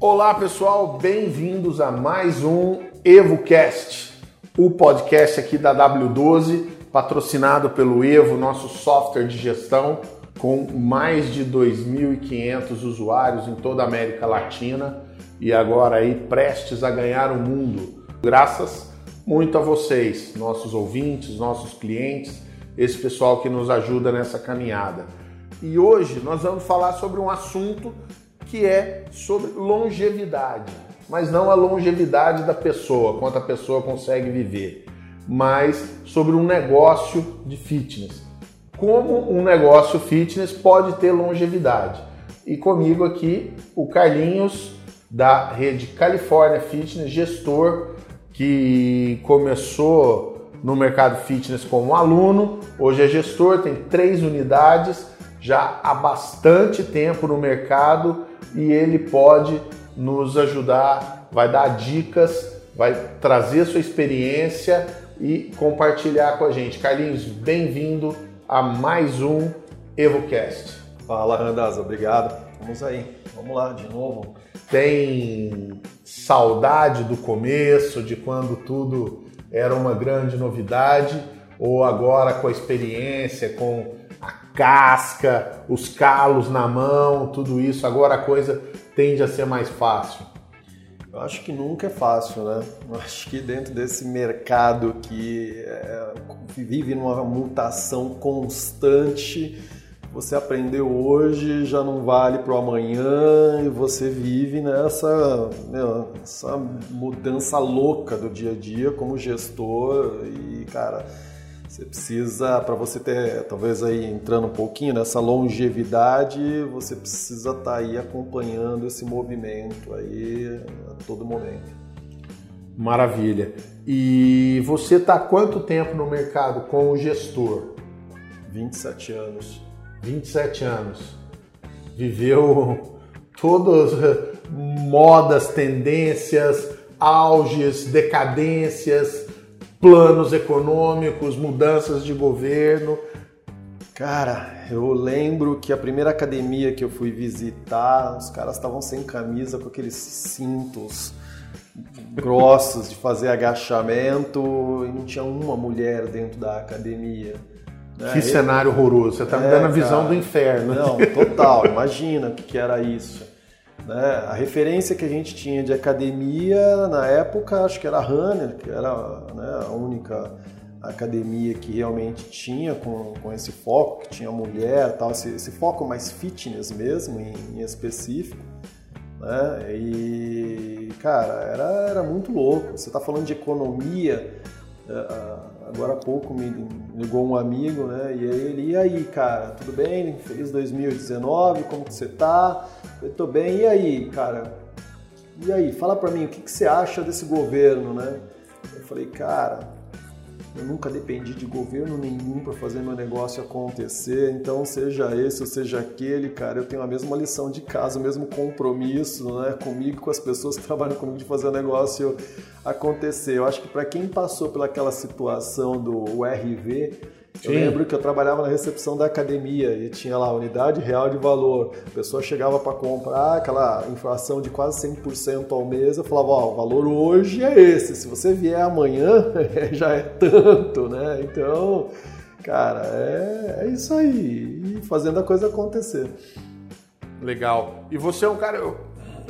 Olá pessoal, bem-vindos a mais um EvoCast, o podcast aqui da W12, patrocinado pelo Evo, nosso software de gestão com mais de 2.500 usuários em toda a América Latina e agora aí prestes a ganhar o mundo. Graças muito a vocês, nossos ouvintes, nossos clientes, esse pessoal que nos ajuda nessa caminhada. E hoje nós vamos falar sobre um assunto que é sobre longevidade, mas não a longevidade da pessoa, quanto a pessoa consegue viver, mas sobre um negócio de fitness. Como um negócio fitness pode ter longevidade. E comigo aqui o Carlinhos, da Rede California Fitness, gestor que começou no mercado fitness como aluno, hoje é gestor, tem 3 unidades, já há bastante tempo no mercado e ele pode nos ajudar, vai dar dicas, vai trazer sua experiência e compartilhar com a gente. Carlinhos, bem-vindo a mais um EvoCast. Fala, Randaz, obrigado. Vamos aí, vamos lá de novo. Tem saudade do começo, de quando tudo era uma grande novidade, ou agora com a experiência, com a casca, os calos na mão, tudo isso, agora a coisa tende a ser mais fácil? Eu acho que nunca é fácil, né? Eu acho que dentro desse mercado que vive numa mutação constante, você aprendeu hoje, já não vale para o amanhã, e você vive nessa essa mudança louca do dia a dia como gestor. E, cara, você precisa, para você ter, talvez aí entrando um pouquinho nessa longevidade, você precisa estar aí acompanhando esse movimento aí a todo momento. Maravilha. E você está há quanto tempo no mercado como gestor? 27 anos. 27 anos, viveu todas modas, tendências, auges, decadências, planos econômicos, mudanças de governo. Cara, eu lembro que a primeira academia que eu fui visitar, os caras estavam sem camisa com aqueles cintos grossos de fazer agachamento e não tinha uma mulher dentro da academia. Que cenário horroroso, você está me dando a visão, cara, do inferno. Não, total, imagina o que era isso. Né? A referência que a gente tinha de academia, na época, acho que era a Runner, que era, né, a única academia que realmente tinha com esse foco, que tinha mulher, tal, esse foco mais fitness mesmo, em específico. Né? E, cara, era muito louco. Você está falando de economia... Agora há pouco me ligou um amigo, né? E ele, e aí, cara, tudo bem? Feliz 2019, como que você tá? Eu tô bem, e aí, cara? E aí, fala pra mim, o que você acha desse governo, né? Eu falei, cara, eu nunca dependi de governo nenhum pra fazer meu negócio acontecer, então seja esse ou seja aquele, cara, eu tenho a mesma lição de casa, o mesmo compromisso, né, comigo, com as pessoas que trabalham comigo, de fazer o negócio acontecer. Eu acho que para quem passou pelaquela situação do URV, eu lembro que eu trabalhava na recepção da academia e tinha lá a unidade real de valor. A pessoa chegava para comprar aquela inflação de quase 100% ao mês. Eu falava, ó, o valor hoje é esse. Se você vier amanhã, já é tanto, né? Então, cara, é isso aí. E fazendo a coisa acontecer. Legal. E você é um cara...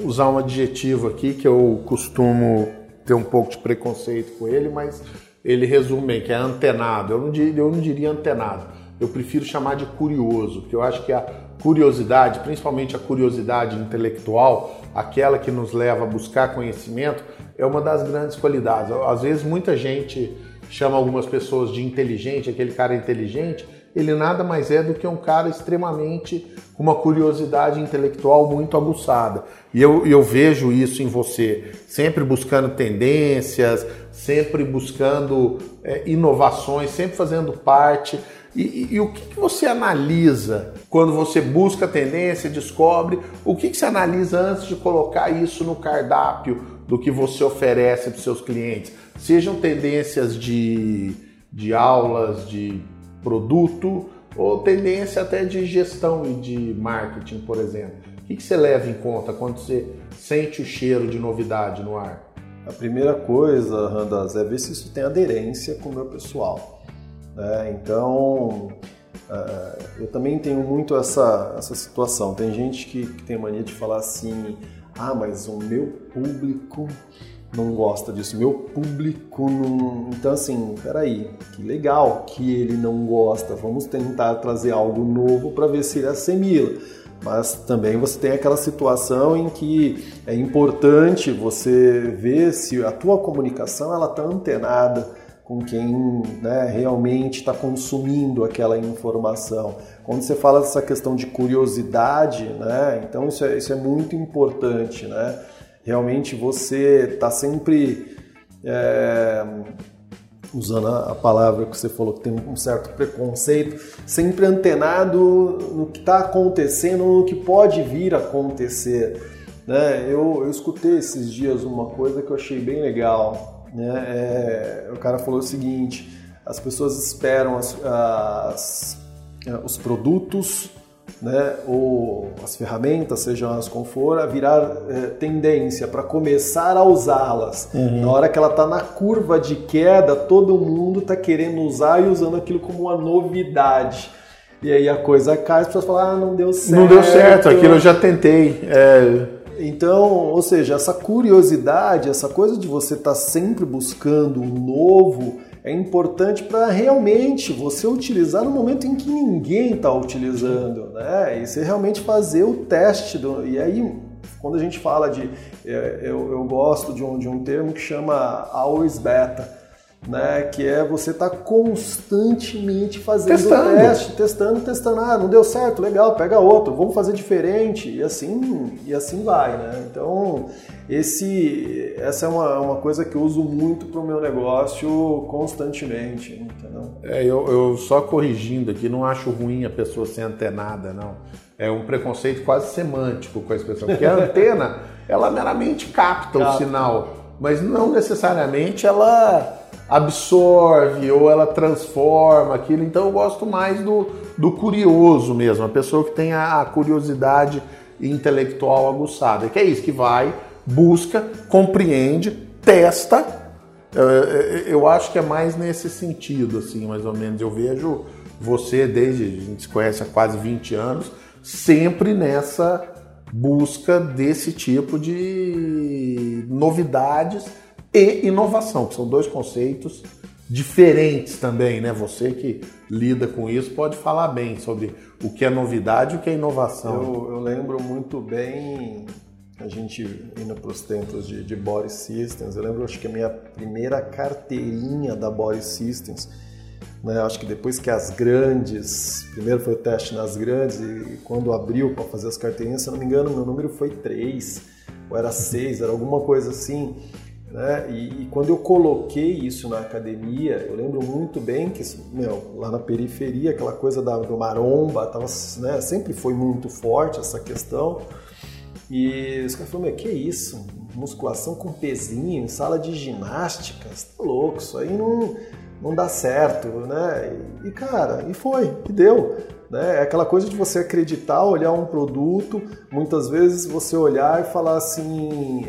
usar um adjetivo aqui que eu costumo ter um pouco de preconceito com ele, mas... ele resume bem, que é antenado. Eu não diria antenado, eu prefiro chamar de curioso, porque eu acho que a curiosidade, principalmente a curiosidade intelectual, aquela que nos leva a buscar conhecimento, é uma das grandes qualidades. Às vezes muita gente chama algumas pessoas de inteligente, aquele cara inteligente, ele nada mais é do que um cara extremamente com uma curiosidade intelectual muito aguçada. E eu vejo isso em você, sempre buscando tendências, sempre buscando inovações, sempre fazendo parte. E o que você analisa quando você busca a tendência, descobre? O que você analisa antes de colocar isso no cardápio? do que você oferece para os seus clientes, sejam tendências de aulas, de produto, ou tendência até de gestão e de marketing, por exemplo. O que você leva em conta quando você sente o cheiro de novidade no ar? A primeira coisa, Randaz, é ver se isso tem aderência com o meu pessoal. Então, eu também tenho muito essa situação. Tem gente que tem mania de falar assim, mas o meu público não gosta disso, meu público não... Então, assim, peraí, que legal que ele não gosta, vamos tentar trazer algo novo para ver se ele assimila. Mas também você tem aquela situação em que é importante você ver se a tua comunicação ela está antenada com quem, né, realmente está consumindo aquela informação. Quando você fala dessa questão de curiosidade, né, então isso é muito importante, né? Realmente você está sempre usando a palavra que você falou, que tem um certo preconceito, sempre antenado no que está acontecendo, no que pode vir a acontecer, né? Eu escutei esses dias uma coisa que eu achei bem legal, né? O cara falou o seguinte: as pessoas esperam os produtos, né, ou as ferramentas, sejam elas como for, a virar tendência para começar a usá-las. Uhum. Na hora que ela está na curva de queda, todo mundo está querendo usar e usando aquilo como uma novidade. E aí a coisa cai, as pessoas falam, não deu certo. Não deu certo, aquilo eu já tentei. Então, ou seja, essa curiosidade, essa coisa de você estar sempre buscando o novo, é importante para realmente você utilizar no momento em que ninguém está utilizando, né? E você realmente fazer o teste. E aí, quando a gente fala de... Eu gosto de um termo que chama always beta, né? Que é você estar constantemente fazendo o teste, testando. Não deu certo, legal, pega outro, vamos fazer diferente. E assim vai, né? Então... Essa é uma coisa que eu uso muito para o meu negócio constantemente, entendeu? Eu só corrigindo aqui, não acho ruim a pessoa ser antenada, não. É um preconceito quase semântico com a expressão, porque a antena, ela meramente capta o sinal, mas não necessariamente ela absorve ou ela transforma aquilo. Então eu gosto mais do curioso mesmo, a pessoa que tem a curiosidade intelectual aguçada, que é isso que vai... busca, compreende, testa. Eu acho que é mais nesse sentido, assim, mais ou menos. Eu vejo você, desde a gente se conhece há quase 20 anos, sempre nessa busca desse tipo de novidades e inovação, que são dois conceitos diferentes também, né? Você que lida com isso pode falar bem sobre o que é novidade e o que é inovação. Eu lembro muito bem... A gente indo para os tempos de Body Systems, eu lembro, acho que a minha primeira carteirinha da Body Systems, né, acho que depois que as grandes, primeiro foi o teste nas grandes, e quando abriu para fazer as carteirinhas, se eu não me engano, meu número foi 3, ou era 6, era alguma coisa assim, né, e quando eu coloquei isso na academia, eu lembro muito bem que, lá na periferia, aquela coisa do maromba, tava, né, sempre foi muito forte essa questão. E os caras falaram, que isso? Musculação com pezinho, em sala de ginástica? Você tá louco, isso aí não dá certo, né? E cara, e foi, e deu. Né? É aquela coisa de você acreditar, olhar um produto, muitas vezes você olhar e falar assim,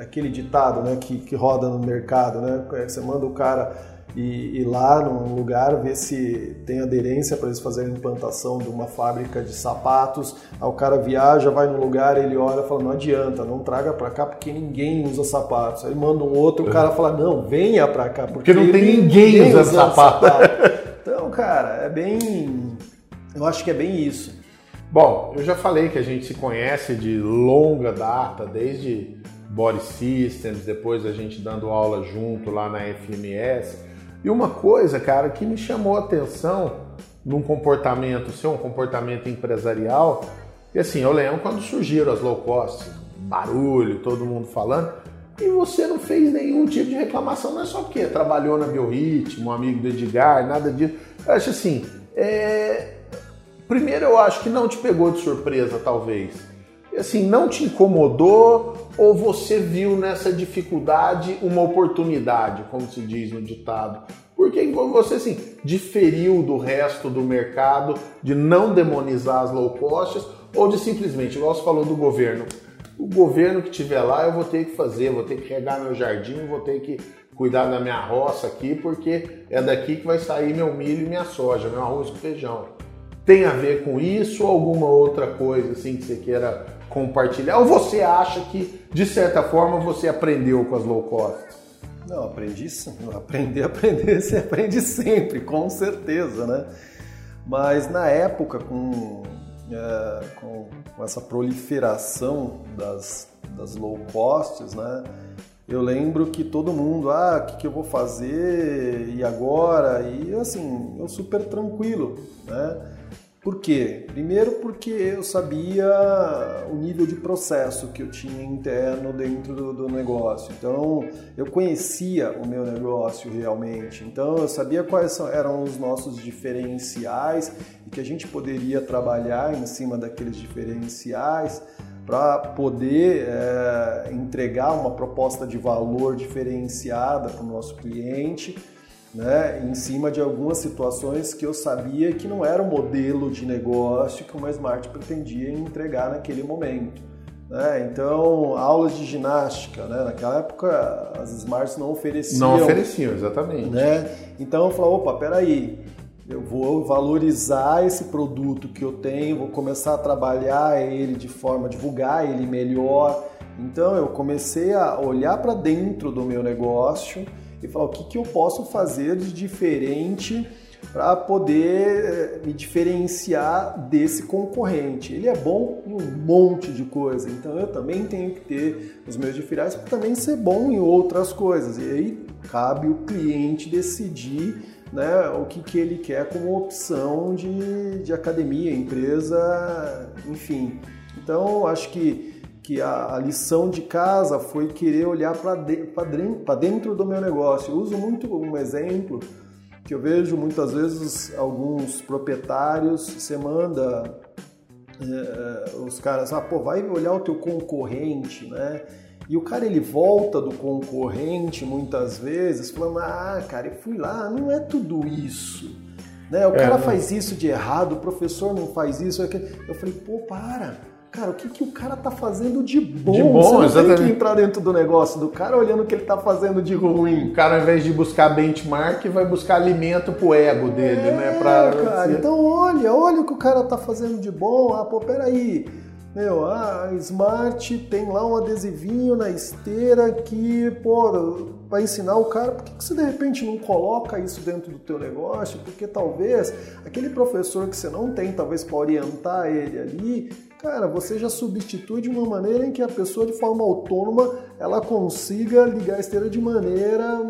aquele ditado, né, que roda no mercado, né? Você manda o cara... E lá num lugar ver se tem aderência para eles fazerem a implantação de uma fábrica de sapatos. Aí o cara viaja, vai no lugar, ele olha e fala, não adianta, não traga para cá porque ninguém usa sapatos. Aí manda um outro, o cara fala, não, venha para cá porque não tem ninguém usando sapato. Então, cara, eu acho que é bem isso. Bom, eu já falei que a gente se conhece de longa data, desde Body Systems, depois a gente dando aula junto lá na FMS. E uma coisa, cara, que me chamou a atenção num comportamento seu, um comportamento empresarial, e assim, eu lembro quando surgiram as low cost, barulho, todo mundo falando, e você não fez nenhum tipo de reclamação, não é só porque trabalhou na Bio Ritmo, um amigo do Edgar, nada disso. Eu acho assim, primeiro eu acho que não te pegou de surpresa, talvez. assim, não te incomodou ou você viu nessa dificuldade uma oportunidade, como se diz no ditado? Porque você, assim, diferiu do resto do mercado de não demonizar as low costs ou de simplesmente, igual você falou do governo, o governo que tiver lá eu vou ter que fazer, vou ter que regar meu jardim, vou ter que cuidar da minha roça aqui, porque é daqui que vai sair meu milho e minha soja, meu arroz com feijão. Tem a ver com isso ou alguma outra coisa assim que você queira compartilhar? Ou você acha que, de certa forma, você aprendeu com as low cost? Não, aprendi sim. Aprender, você aprende sempre, com certeza, né? Mas na época, com essa proliferação das low costs, né? Eu lembro que todo mundo, o que eu vou fazer e agora? E assim, eu super tranquilo, né? Por quê? Primeiro porque eu sabia o nível de processo que eu tinha interno dentro do negócio. Então, eu conhecia o meu negócio realmente. Então, eu sabia quais eram os nossos diferenciais e que a gente poderia trabalhar em cima daqueles diferenciais para poder entregar uma proposta de valor diferenciada para o nosso cliente, né, em cima de algumas situações que eu sabia que não era o modelo de negócio que uma Smart pretendia entregar naquele momento. Né? Então, aulas de ginástica, né? Naquela época as Smarts não ofereciam. Não ofereciam, exatamente. Né? Então eu falei, opa, peraí, eu vou valorizar esse produto que eu tenho, vou começar a trabalhar ele de forma, divulgar ele melhor. Então eu comecei a olhar para dentro do meu negócio e falar o que eu posso fazer de diferente para poder me diferenciar desse concorrente. Ele é bom em um monte de coisa, então eu também tenho que ter os meus diferenciais para também ser bom em outras coisas. E aí cabe o cliente decidir, né, o que ele quer como opção de academia, empresa, enfim. Então acho que a lição de casa foi querer olhar para dentro do meu negócio. Eu uso muito um exemplo que eu vejo muitas vezes alguns proprietários, você manda os caras, vai olhar o teu concorrente, né? E o cara, ele volta do concorrente muitas vezes falando, cara, eu fui lá, não é tudo isso, né? O cara faz isso de errado, o professor não faz isso. Eu falei, cara, o que o cara tá fazendo de bom? De bom, você não exatamente. Tem que entrar dentro do negócio do cara olhando o que ele tá fazendo de ruim. O cara, ao invés de buscar benchmark, vai buscar alimento pro ego dele, né? Cara, então olha o que o cara tá fazendo de bom. Peraí. A Smart tem lá um adesivinho na esteira que, vai ensinar o cara. Por que você, de repente, não coloca isso dentro do teu negócio? Porque talvez aquele professor que você não tem, talvez para orientar ele ali, cara, você já substitui de uma maneira em que a pessoa, de forma autônoma, ela consiga ligar a esteira de maneira,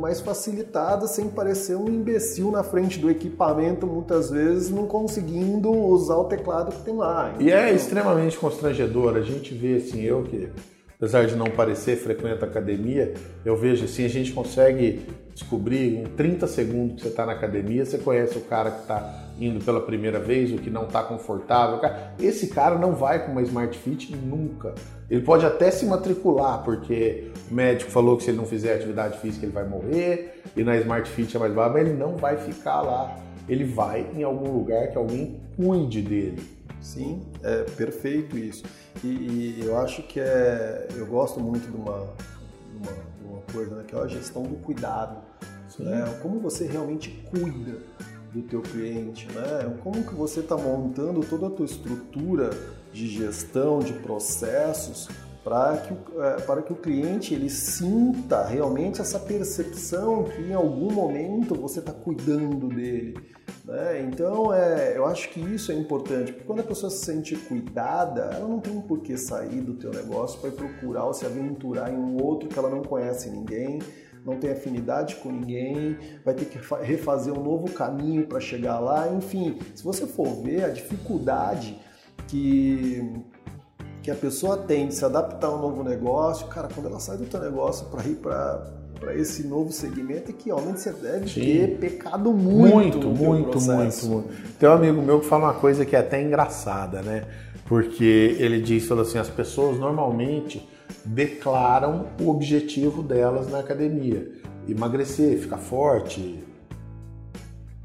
mais facilitada, sem parecer um imbecil na frente do equipamento, muitas vezes, não conseguindo usar o teclado que tem lá. Entendeu? E é extremamente constrangedor. A gente vê, assim, eu que, apesar de não parecer, frequento a academia, eu vejo, assim, a gente consegue descobrir em 30 segundos que você está na academia, você conhece o cara que está indo pela primeira vez, o que não está confortável. Esse cara não vai com uma Smart Fit nunca. Ele pode até se matricular, porque o médico falou que se ele não fizer atividade física ele vai morrer, e na Smart Fit é mais barato, mas ele não vai ficar lá. Ele vai em algum lugar que alguém cuide dele. Sim, é perfeito isso. E eu acho que eu gosto muito de uma coisa, né, que é a gestão do cuidado. Né? Como você realmente cuida do teu cliente, né? Como que você está montando toda a tua estrutura de gestão, de processos, para que o cliente ele sinta realmente essa percepção que em algum momento você está cuidando dele, né? Então, eu acho que isso é importante, porque quando a pessoa se sente cuidada, ela não tem por que sair do teu negócio para procurar ou se aventurar em um outro que ela não conhece ninguém, não tem afinidade com ninguém, vai ter que refazer um novo caminho para chegar lá. Enfim, se você for ver a dificuldade que a pessoa tem de se adaptar a um novo negócio, cara, quando ela sai do teu negócio para ir para esse novo segmento, é que realmente você deve ter pecado muito. Muito, muito, muito. Tem um amigo meu que fala uma coisa que é até engraçada, né? Porque ele diz, fala assim, as pessoas normalmente declaram o objetivo delas na academia. Emagrecer, ficar forte,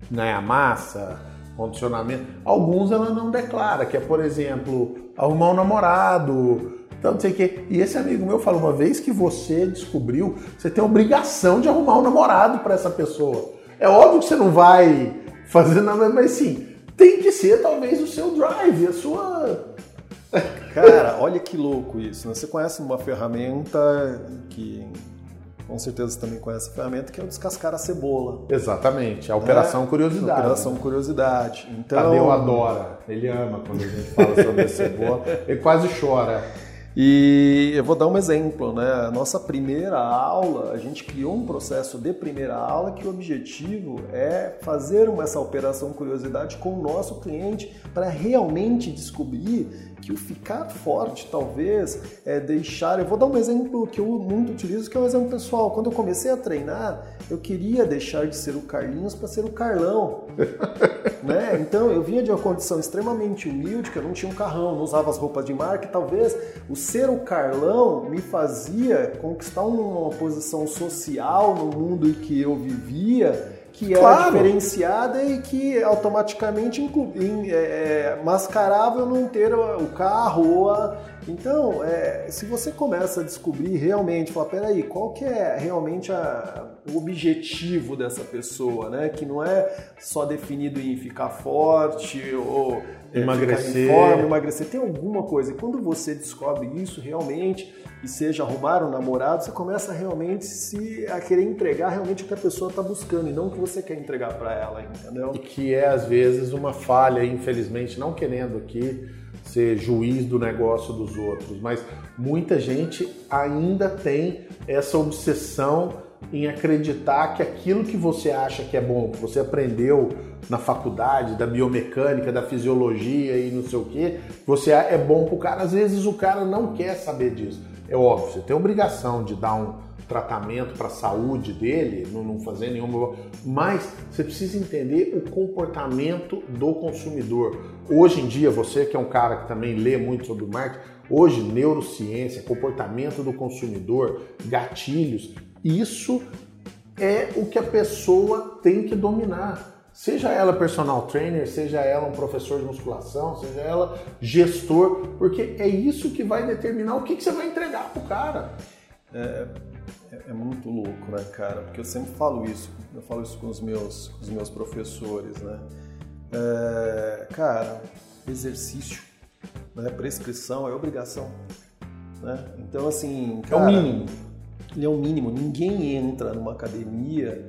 ganhar massa, condicionamento. Alguns ela não declara, que é, por exemplo, arrumar um namorado, então não sei o quê. E esse amigo meu falou, uma vez que você descobriu, você tem a obrigação de arrumar um namorado para essa pessoa. É óbvio que você não vai fazer nada, mas sim, tem que ser talvez o seu drive, a sua... Cara, olha que louco isso, né? Você conhece uma ferramenta que... Com certeza você também conhece a ferramenta, que é o descascar a cebola. Exatamente, a Operação Curiosidade. Operação Curiosidade. Então... Aleo adora, ele ama quando a gente fala sobre a cebola, ele quase chora. E eu vou dar um exemplo, né? A nossa primeira aula, a gente criou um processo de primeira aula que o objetivo é fazer essa Operação Curiosidade com o nosso cliente para realmente descobrir que o ficar forte, talvez, é deixar... Eu vou dar um exemplo que eu muito utilizo, que é um exemplo pessoal. Quando eu comecei a treinar, eu queria deixar de ser o Carlinhos para ser o Carlão. Né? Então, eu vinha de uma condição extremamente humilde, que eu não tinha um carrão, não usava as roupas de marca, e talvez o ser o Carlão me fazia conquistar uma posição social no mundo em que eu vivia, que era diferenciada e que automaticamente mascarava eu não ter o carro ou a... Então, se você começa a descobrir realmente, falar, peraí, qual que é realmente o objetivo dessa pessoa, né? Que não é só definido em ficar forte ou emagrecer. Ficar em forma, emagrecer, tem alguma coisa. E quando você descobre isso realmente, e seja arrumar um namorado, você começa realmente a querer entregar realmente o que a pessoa está buscando e não o que você quer entregar para ela, entendeu? E que é, às vezes, uma falha, infelizmente, não querendo aqui ser juiz do negócio dos outros, mas muita gente ainda tem essa obsessão em acreditar que aquilo que você acha que é bom, que você aprendeu na faculdade, da biomecânica, da fisiologia e não sei o quê, você é bom pro cara. Às vezes o cara não quer saber disso. É óbvio, você tem a obrigação de dar um tratamento para a saúde dele, não fazer nenhuma... Mas você precisa entender o comportamento do consumidor. Hoje em dia, você que é um cara que também lê muito sobre o marketing, hoje neurociência, comportamento do consumidor, gatilhos, isso é o que a pessoa tem que dominar. Seja ela personal trainer, seja ela um professor de musculação, seja ela gestor, porque é isso que vai determinar o que você vai entregar pro cara. É muito louco, né, cara? Porque eu sempre falo isso. Eu falo isso com os meus professores, né? Cara, exercício, né? Prescrição é obrigação, né? Então, assim, cara, é o mínimo. Ele é o mínimo. Ninguém entra numa academia,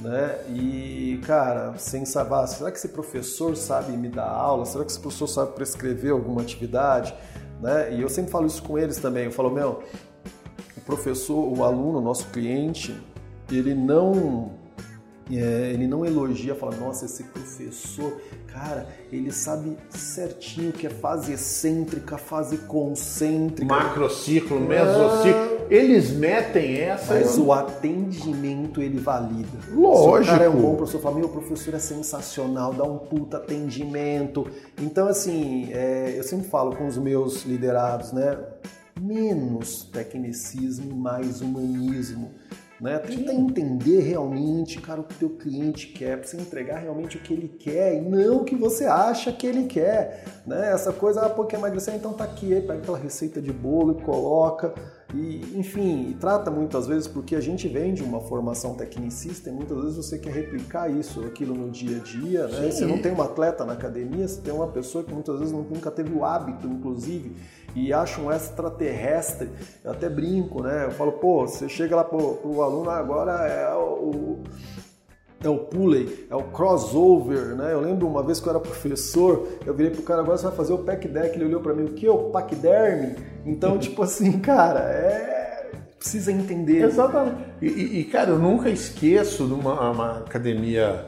né? E, cara, sem saber, será que esse professor sabe me dar aula? Será que esse professor sabe prescrever alguma atividade? Né? E eu sempre falo isso com eles também. Eu falo, meu... professor, o aluno, nosso cliente, ele não elogia, fala, nossa, esse professor, cara, ele sabe certinho que é fase excêntrica, fase concêntrica. Macrociclo, mesociclo, eles metem essa. Mas o atendimento, ele valida. Lógico. Se o cara é um bom professor, fala, meu, o professor é sensacional, dá um puta atendimento. Então, assim, eu sempre falo com os meus liderados, né? Menos tecnicismo, mais humanismo, né? Tenta entender realmente, cara, o que o teu cliente quer, pra você entregar realmente o que ele quer e não o que você acha que ele quer, né? Essa coisa, pô, quer emagrecer? Então tá aqui, aí pega aquela receita de bolo e coloca, e enfim, e trata muitas vezes, porque a gente vem de uma formação tecnicista e muitas vezes você quer replicar isso ou aquilo no dia a dia, né? Você não tem um atleta na academia, você tem uma pessoa que muitas vezes nunca teve o hábito, inclusive, e acha um extraterrestre. Eu até brinco, né? Eu falo, pô, você chega lá pro aluno, agora é o pulley, é o crossover, né? Eu lembro uma vez que eu era professor, eu virei pro cara, agora você vai fazer o pack deck, ele olhou pra mim, o que? O pack derme? Então, tipo assim, cara, precisa entender. Exatamente. E cara, eu nunca esqueço de uma academia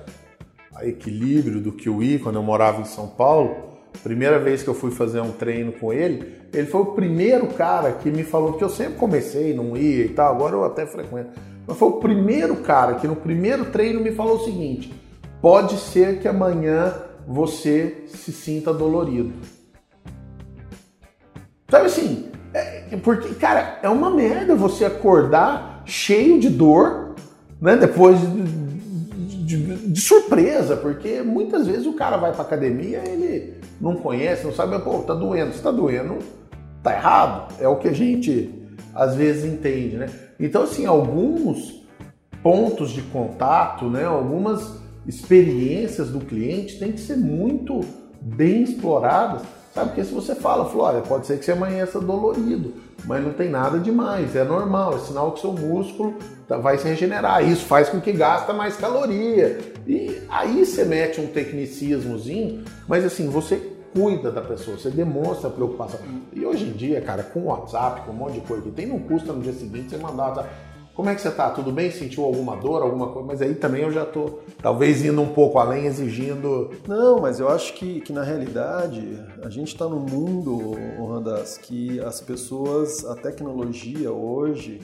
a Equilíbrio do QI, quando eu morava em São Paulo. Primeira vez que eu fui fazer um treino com ele, ele foi o primeiro cara que me falou, porque eu sempre comecei, não ia e tal, agora eu até frequento, mas foi o primeiro cara que no primeiro treino me falou o seguinte, pode ser que amanhã você se sinta dolorido, Sabe assim, porque, cara, é uma merda você acordar cheio de dor, né, depois de surpresa, porque muitas vezes o cara vai pra academia, ele não conhece, não sabe, pô, tá doendo, se tá doendo, tá errado, é o que a gente às vezes entende, né? Então, assim, alguns pontos de contato, né, algumas experiências do cliente tem que ser muito bem exploradas, sabe? Porque se você fala, olha, pode ser que você amanheça dolorido, mas não tem nada demais, é normal, é sinal que seu músculo vai se regenerar, isso faz com que gasta mais caloria, e aí você mete um tecnicismozinho, mas assim, você cuida da pessoa, você demonstra preocupação. E hoje em dia, cara, com o WhatsApp, com um monte de coisa que tem, não custa no dia seguinte você mandar WhatsApp. Como é que você tá? Tudo bem? Sentiu alguma dor, alguma coisa? Mas aí também eu já tô, talvez, indo um pouco além, exigindo... Não, mas eu acho que na realidade, a gente tá num mundo, Randaz, que as pessoas, a tecnologia hoje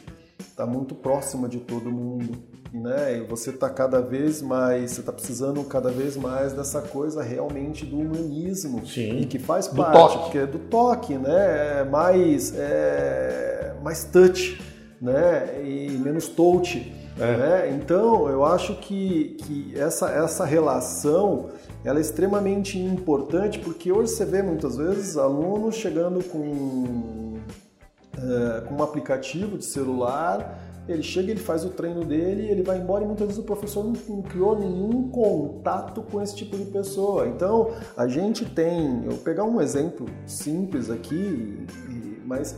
tá muito próxima de todo mundo, né? E você tá cada vez mais, você tá precisando cada vez mais dessa coisa realmente do humanismo. Sim. E que faz parte, porque é do toque, né? Mais touch, né? E menos touch, né? Então eu acho que essa relação ela é extremamente importante, porque hoje você vê muitas vezes alunos chegando com um aplicativo de celular, ele chega, ele faz o treino dele, ele vai embora, e muitas vezes o professor não criou nenhum contato com esse tipo de pessoa. Então a gente tem, eu vou pegar um exemplo simples aqui, mas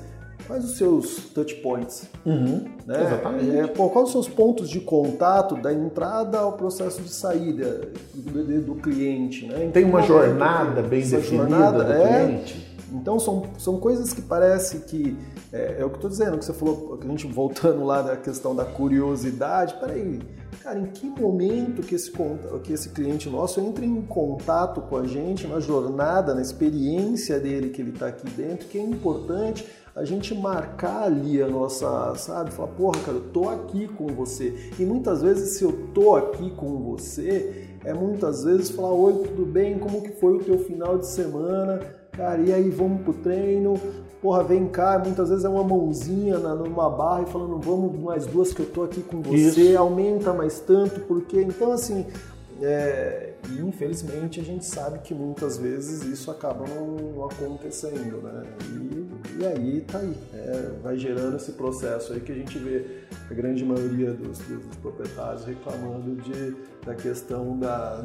faz os seus touch points. Uhum, né? Exatamente. Qual os seus pontos de contato da entrada ao processo de saída do cliente? Né? Então, tem uma jornada bem definida do cliente. Então, são coisas que parece que... É o que eu estou dizendo, que você falou, que a gente voltando lá da questão da curiosidade. Peraí, cara, em que momento que esse cliente nosso entra em contato com a gente na jornada, na experiência dele que ele está aqui dentro, que é importante... A gente marcar ali a nossa, sabe? Falar, porra, cara, eu tô aqui com você. E muitas vezes, se eu tô aqui com você, é muitas vezes falar, oi, tudo bem? Como que foi o teu final de semana? Cara, e aí, vamos pro treino? Porra, vem cá. Muitas vezes é uma mãozinha numa barra e falando, vamos mais duas que eu tô aqui com você. Isso. Aumenta mais tanto, porque... Então, assim... E infelizmente a gente sabe que muitas vezes isso acaba não acontecendo, né? E aí tá aí, vai gerando esse processo aí que a gente vê a grande maioria dos proprietários reclamando da questão da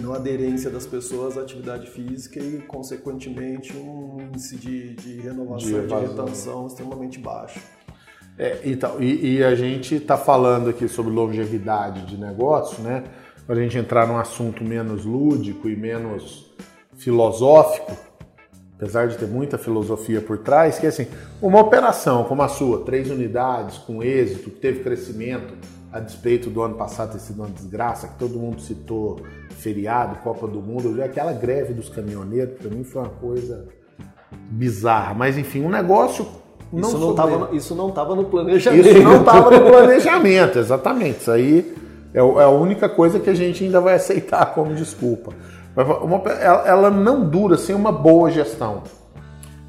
não aderência das pessoas à atividade física e, consequentemente, um índice de renovação, de retenção extremamente baixo. Então, e a gente tá falando aqui sobre longevidade de negócio, né? Para a gente entrar num assunto menos lúdico e menos filosófico, apesar de ter muita filosofia por trás, que é assim, uma operação como a sua, 3 unidades, com êxito, que teve crescimento, a despeito do ano passado ter sido uma desgraça, que todo mundo citou feriado, Copa do Mundo, eu vi aquela greve dos caminhoneiros, para mim foi uma coisa bizarra, mas enfim, um negócio... Isso não estava no planejamento, exatamente, isso aí... É a única coisa que a gente ainda vai aceitar como desculpa. Ela não dura sem uma boa gestão.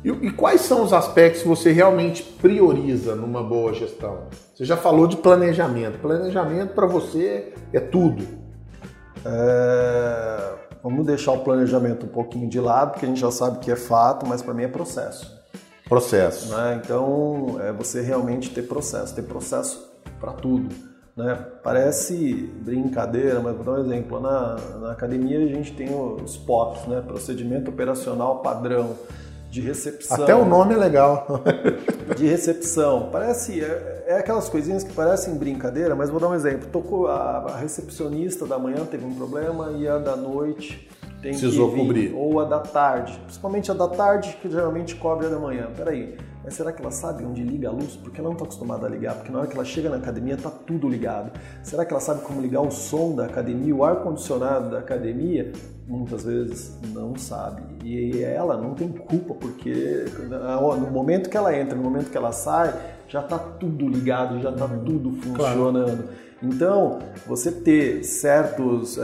E quais são os aspectos que você realmente prioriza numa boa gestão? Você já falou de planejamento. Planejamento para você é tudo. Vamos deixar o planejamento um pouquinho de lado, porque a gente já sabe que é fato, mas para mim é processo. Processo. Né? Então, é você realmente ter processo para tudo. Né? Parece brincadeira, mas vou dar um exemplo. Na academia a gente tem os POPs, né? Procedimento Operacional Padrão de Recepção. Até o nome é legal. De recepção. Parece, aquelas coisinhas que parecem brincadeira, mas vou dar um exemplo. Tocou a recepcionista da manhã teve um problema e a da noite tem precisou que vir, cobrir. Ou a da tarde. Principalmente a da tarde, que geralmente cobre a da manhã. Peraí. Mas será que ela sabe onde liga a luz? Porque ela não está acostumada a ligar, porque na hora que ela chega na academia está tudo ligado. Será que ela sabe como ligar o som da academia, o ar-condicionado da academia? Muitas vezes não sabe. E ela não tem culpa, porque no momento que ela entra, no momento que ela sai, já está tudo ligado, já está tudo funcionando. Claro. Então, você ter certos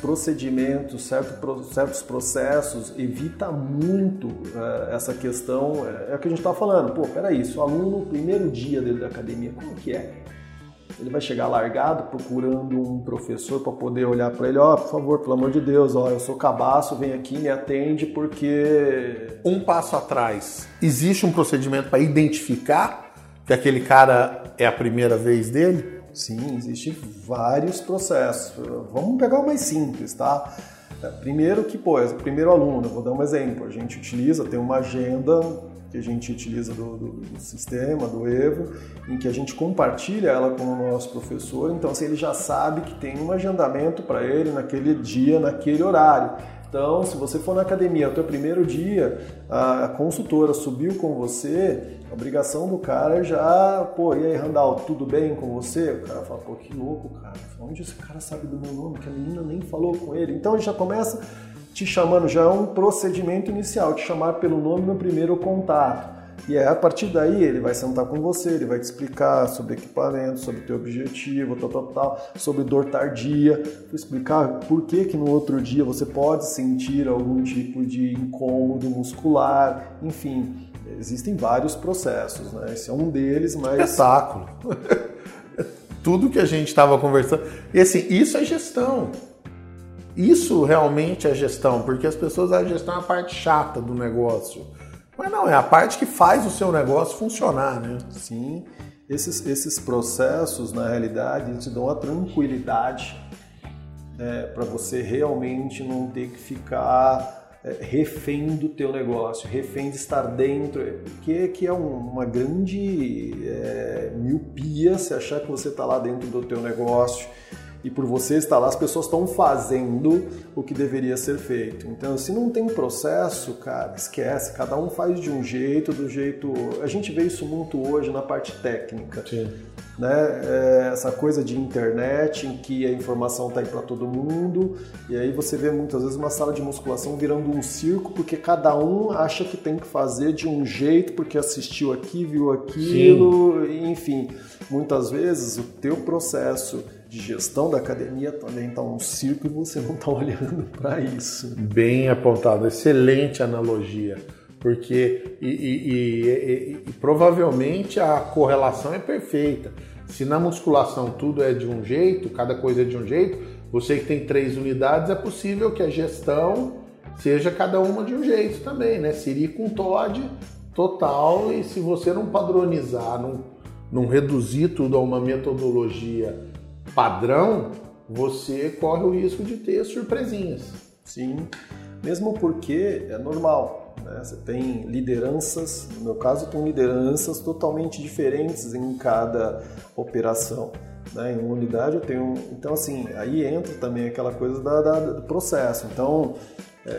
procedimentos, certos processos, evita muito essa questão. É o que a gente estava falando. Pô, peraí, se o aluno, primeiro dia dele da academia, como que é? Ele vai chegar largado procurando um professor para poder olhar para ele, ó, por favor, pelo amor de Deus, ó, eu sou cabaço, vem aqui, me atende, porque... Um passo atrás, existe um procedimento para identificar que aquele cara é a primeira vez dele? Sim, existem vários processos. Vamos pegar o mais simples, tá? Primeiro que, pô, é o primeiro aluno, eu vou dar um exemplo. A gente utiliza, tem uma agenda que a gente utiliza do sistema, do Evo, em que a gente compartilha ela com o nosso professor, então assim, ele já sabe que tem um agendamento para ele naquele dia, naquele horário. Então, se você for na academia, o teu primeiro dia, a consultora subiu com você, a obrigação do cara já, pô, e aí, Randal, tudo bem com você? O cara fala, pô, que louco, cara, onde esse cara sabe do meu nome, que a menina nem falou com ele? Então, ele já começa... te chamando, já é um procedimento inicial, te chamar pelo nome no primeiro contato. E aí, a partir daí, ele vai sentar com você, ele vai te explicar sobre equipamento, sobre teu objetivo, sobre dor tardia, explicar por que que no outro dia você pode sentir algum tipo de incômodo muscular, enfim, existem vários processos, né? Esse é um deles, mas... Espetáculo! Tudo que a gente estava conversando... E assim, isso é gestão. Isso realmente é gestão, porque as pessoas acham que gestão é a parte chata do negócio. Mas não, é a parte que faz o seu negócio funcionar, né? Sim, esses processos, na realidade, eles te dão a tranquilidade para você realmente não ter que ficar refém do teu negócio, refém de estar dentro, que é uma grande miopia se achar que você está lá dentro do teu negócio. E por você estar lá, as pessoas estão fazendo o que deveria ser feito. Então, se não tem processo, cara, esquece. Cada um faz de um jeito, do jeito... A gente vê isso muito hoje na parte técnica. Sim. Né? Essa coisa de internet, em que a informação está aí para todo mundo. E aí você vê muitas vezes uma sala de musculação virando um circo, porque cada um acha que tem que fazer de um jeito, porque assistiu aqui, viu aquilo, e, enfim. Muitas vezes o teu processo... de gestão da academia também está um circo e você não está olhando para isso. Bem apontado, excelente analogia, porque e provavelmente a correlação é perfeita. Se na musculação tudo é de um jeito, cada coisa é de um jeito, você que tem 3 unidades, é possível que a gestão seja cada uma de um jeito também, né? Siri com Todd, total, e se você não padronizar, não reduzir tudo a uma metodologia padrão, você corre o risco de ter surpresinhas. Sim, mesmo porque é normal, né? Você tem lideranças, no meu caso, tem lideranças totalmente diferentes em cada operação, né? Em uma unidade eu tenho... Então, assim, aí entra também aquela coisa do processo. Então,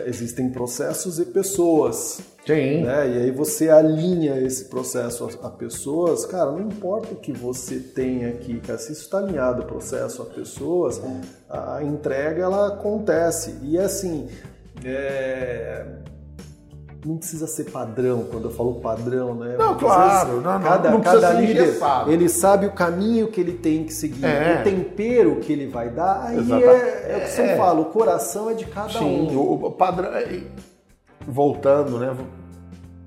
existem processos e pessoas. Sim. Né? E aí você alinha esse processo a pessoas. Cara, não importa o que você tem aqui, cara, se isso está alinhado ao processo a pessoas, a entrega ela acontece. E assim, não precisa ser padrão, quando eu falo padrão, né? Não, claro, cada líder, ele sabe o caminho que ele tem que seguir, o tempero que ele vai dar, aí é o que você fala, o coração é de cada um. Sim, o padrão, voltando, né?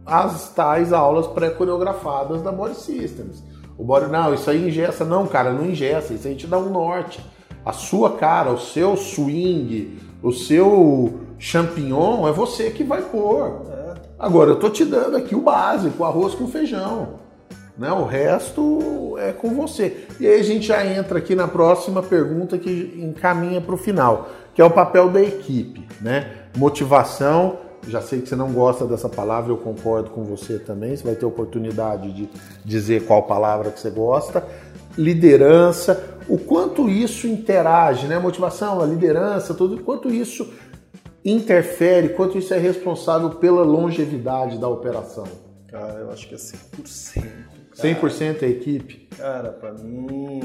As tais aulas pré-coreografadas da Body Systems. O Body, não, isso aí ingessa, não, cara, não ingessa, isso aí te dá um norte. A sua cara, o seu swing, o seu champignon é você que vai pôr. Agora, eu tô te dando aqui o básico, arroz com feijão, né? O resto é com você. E aí a gente já entra aqui na próxima pergunta que encaminha para o final, que é o papel da equipe, né? Motivação, já sei que você não gosta dessa palavra, eu concordo com você também, você vai ter oportunidade de dizer qual palavra que você gosta. Liderança, o quanto isso interage, né? A motivação, a liderança, tudo, o quanto isso... interfere, quanto isso é responsável pela longevidade da operação? Cara, eu acho que é 100%. Cara. 100% é a equipe? Cara, pra mim,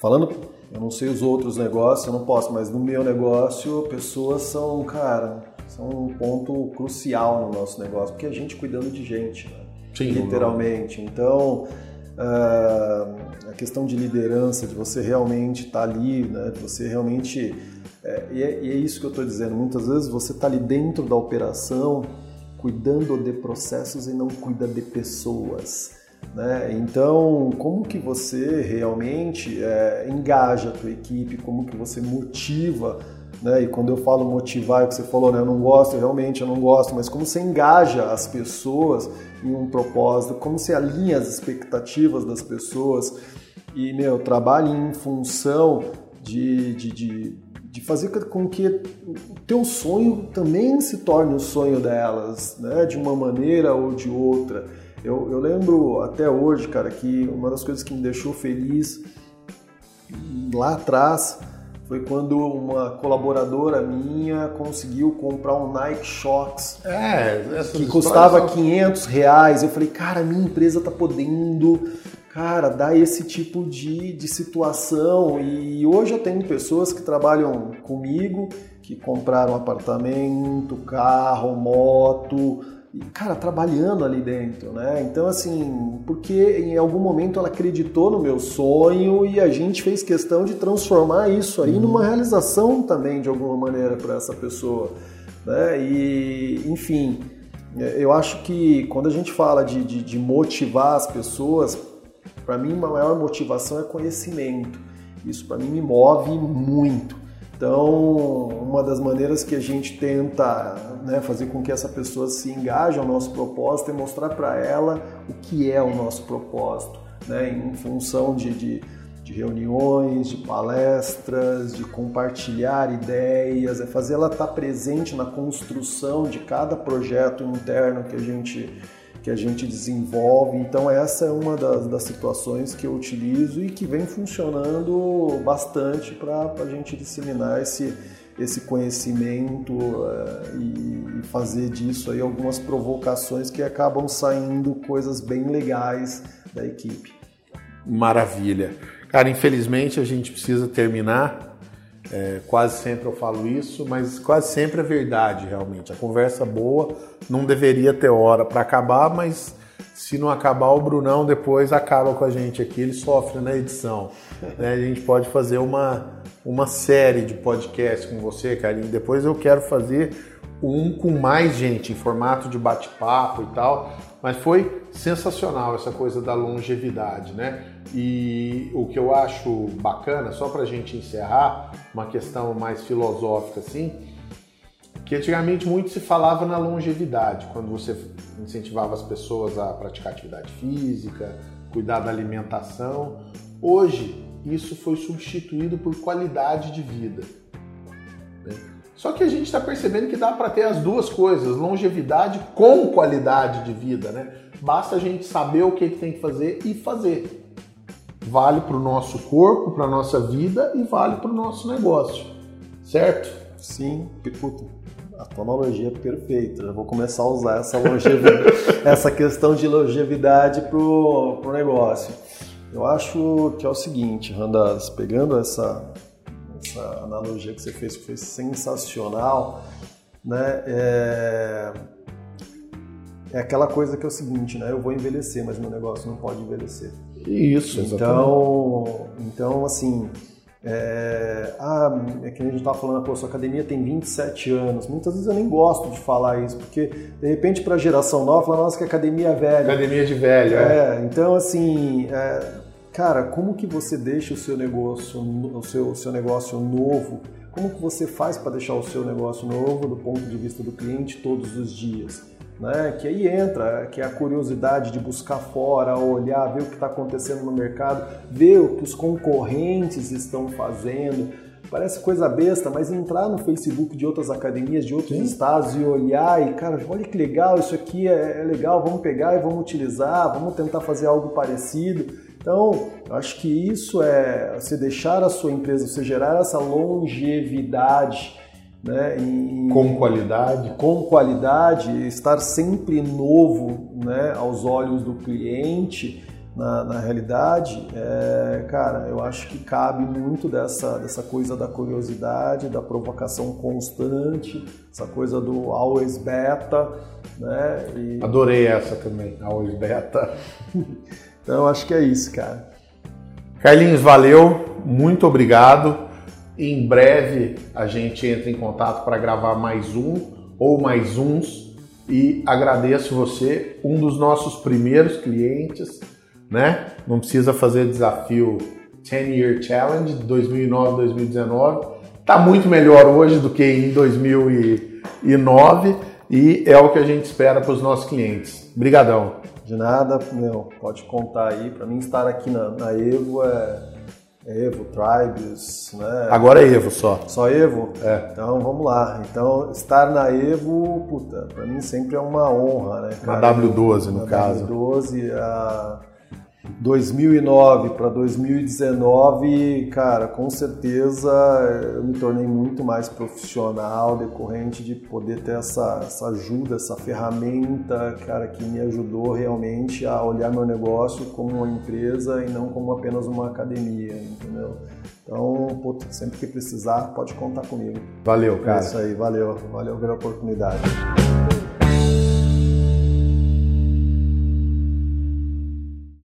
falando, eu não sei os outros negócios, eu não posso, mas no meu negócio, pessoas são, cara, são um ponto crucial no nosso negócio, porque a gente cuidando de gente, né? Sim, literalmente. Então, a questão de liderança, de você realmente estar ali, né? De você realmente... E é isso que eu estou dizendo, muitas vezes você está ali dentro da operação, cuidando de processos e não cuida de pessoas, né? Então, como que você realmente engaja a tua equipe, como que você motiva, né? E quando eu falo motivar, é o que você falou, né? eu realmente não gosto, mas como você engaja as pessoas em um propósito, como você alinha as expectativas das pessoas e, trabalhe em função de fazer com que o teu sonho também se torne o sonho delas, né? De uma maneira ou de outra. Eu lembro até hoje, cara, que uma das coisas que me deixou feliz lá atrás foi quando uma colaboradora minha conseguiu comprar um Nike Shox que custava R$500. Eu falei, cara, minha empresa tá podendo... Cara, dá esse tipo de situação, e hoje eu tenho pessoas que trabalham comigo, que compraram apartamento, carro, moto, e, cara, trabalhando ali dentro, né? Então, assim, porque em algum momento ela acreditou no meu sonho e a gente fez questão de transformar isso aí numa realização também, de alguma maneira, para essa pessoa, né? E, enfim, eu acho que quando a gente fala de motivar as pessoas... Para mim, a maior motivação é conhecimento. Isso, para mim, me move muito. Então, uma das maneiras que a gente tenta, né, fazer com que essa pessoa se engaje ao nosso propósito é mostrar para ela o que é o nosso propósito, né, em função de reuniões, de palestras, de compartilhar ideias, é fazer ela estar presente na construção de cada projeto interno que a gente desenvolve. Então essa é uma das situações que eu utilizo e que vem funcionando bastante para a gente disseminar esse conhecimento e fazer disso aí algumas provocações que acabam saindo coisas bem legais da equipe. Maravilha. Cara, infelizmente a gente precisa terminar, quase sempre eu falo isso, mas quase sempre é verdade realmente. A conversa boa não deveria ter hora para acabar, mas se não acabar, o Brunão depois acaba com a gente aqui, ele sofre na edição, né? A gente pode fazer uma série de podcast com você, Carlinhos. Depois eu quero fazer um com mais gente, em formato de bate-papo e tal, mas foi sensacional essa coisa da longevidade, né? E o que eu acho bacana, só para a gente encerrar, uma questão mais filosófica assim, que antigamente muito se falava na longevidade, quando você incentivava as pessoas a praticar atividade física, cuidar da alimentação. Hoje, isso foi substituído por qualidade de vida, né? Só que a gente está percebendo que dá para ter as duas coisas, longevidade com qualidade de vida, né? Basta a gente saber o que tem que fazer e fazer. Vale para o nosso corpo, para a nossa vida e vale para o nosso negócio, certo? Sim, a tecnologia é perfeita. Eu vou começar a usar essa questão de longevidade para o negócio. Eu acho que é o seguinte, Randaz, pegando essa analogia que você fez, que foi sensacional, né? É aquela coisa que é o seguinte, né? Eu vou envelhecer, mas meu negócio não pode envelhecer. Isso, então assim, é que a gente estava falando, sua academia tem 27 anos. Muitas vezes eu nem gosto de falar isso, porque de repente para a geração nova, fala, nossa, que academia é velha. Academia de velho, Então assim, cara, como que você deixa o seu negócio, o seu negócio novo? Como que você faz para deixar o seu negócio novo do ponto de vista do cliente todos os dias? Né? Que aí entra, que é a curiosidade de buscar fora, olhar, ver o que está acontecendo no mercado, ver o que os concorrentes estão fazendo. Parece coisa besta, mas entrar no Facebook de outras academias, de outros estados e olhar e, cara, olha que legal, isso aqui é legal, vamos pegar e vamos utilizar, vamos tentar fazer algo parecido. Então, eu acho que isso é você deixar a sua empresa, você gerar essa longevidade, né? Com qualidade, estar sempre novo, né? Aos olhos do cliente, na realidade, cara, eu acho que cabe muito dessa coisa da curiosidade, da provocação constante, essa coisa do always beta, né? Adorei essa também, always beta. Então, acho que é isso, cara. Carlinhos, valeu, muito obrigado. Em breve a gente entra em contato para gravar mais um ou mais uns e agradeço você, um dos nossos primeiros clientes, né? Não precisa fazer desafio 10 Year Challenge 2009-2019. Tá muito melhor hoje do que em 2009 e é o que a gente espera para os nossos clientes. Obrigadão. De nada, meu, pode contar aí. Para mim estar aqui na Evo Evo, Tribes, né? Agora é Evo só. Só Evo? É. Então vamos lá. Então estar na Evo, puta, pra mim sempre é uma honra, né, cara? Na W12 no caso. Na W12, a 2009 para 2019, cara, com certeza eu me tornei muito mais profissional decorrente de poder ter essa ajuda, essa ferramenta, cara, que me ajudou realmente a olhar meu negócio como uma empresa e não como apenas uma academia, entendeu? Então, pô, sempre que precisar, pode contar comigo. Valeu, cara. É isso aí, valeu pela oportunidade.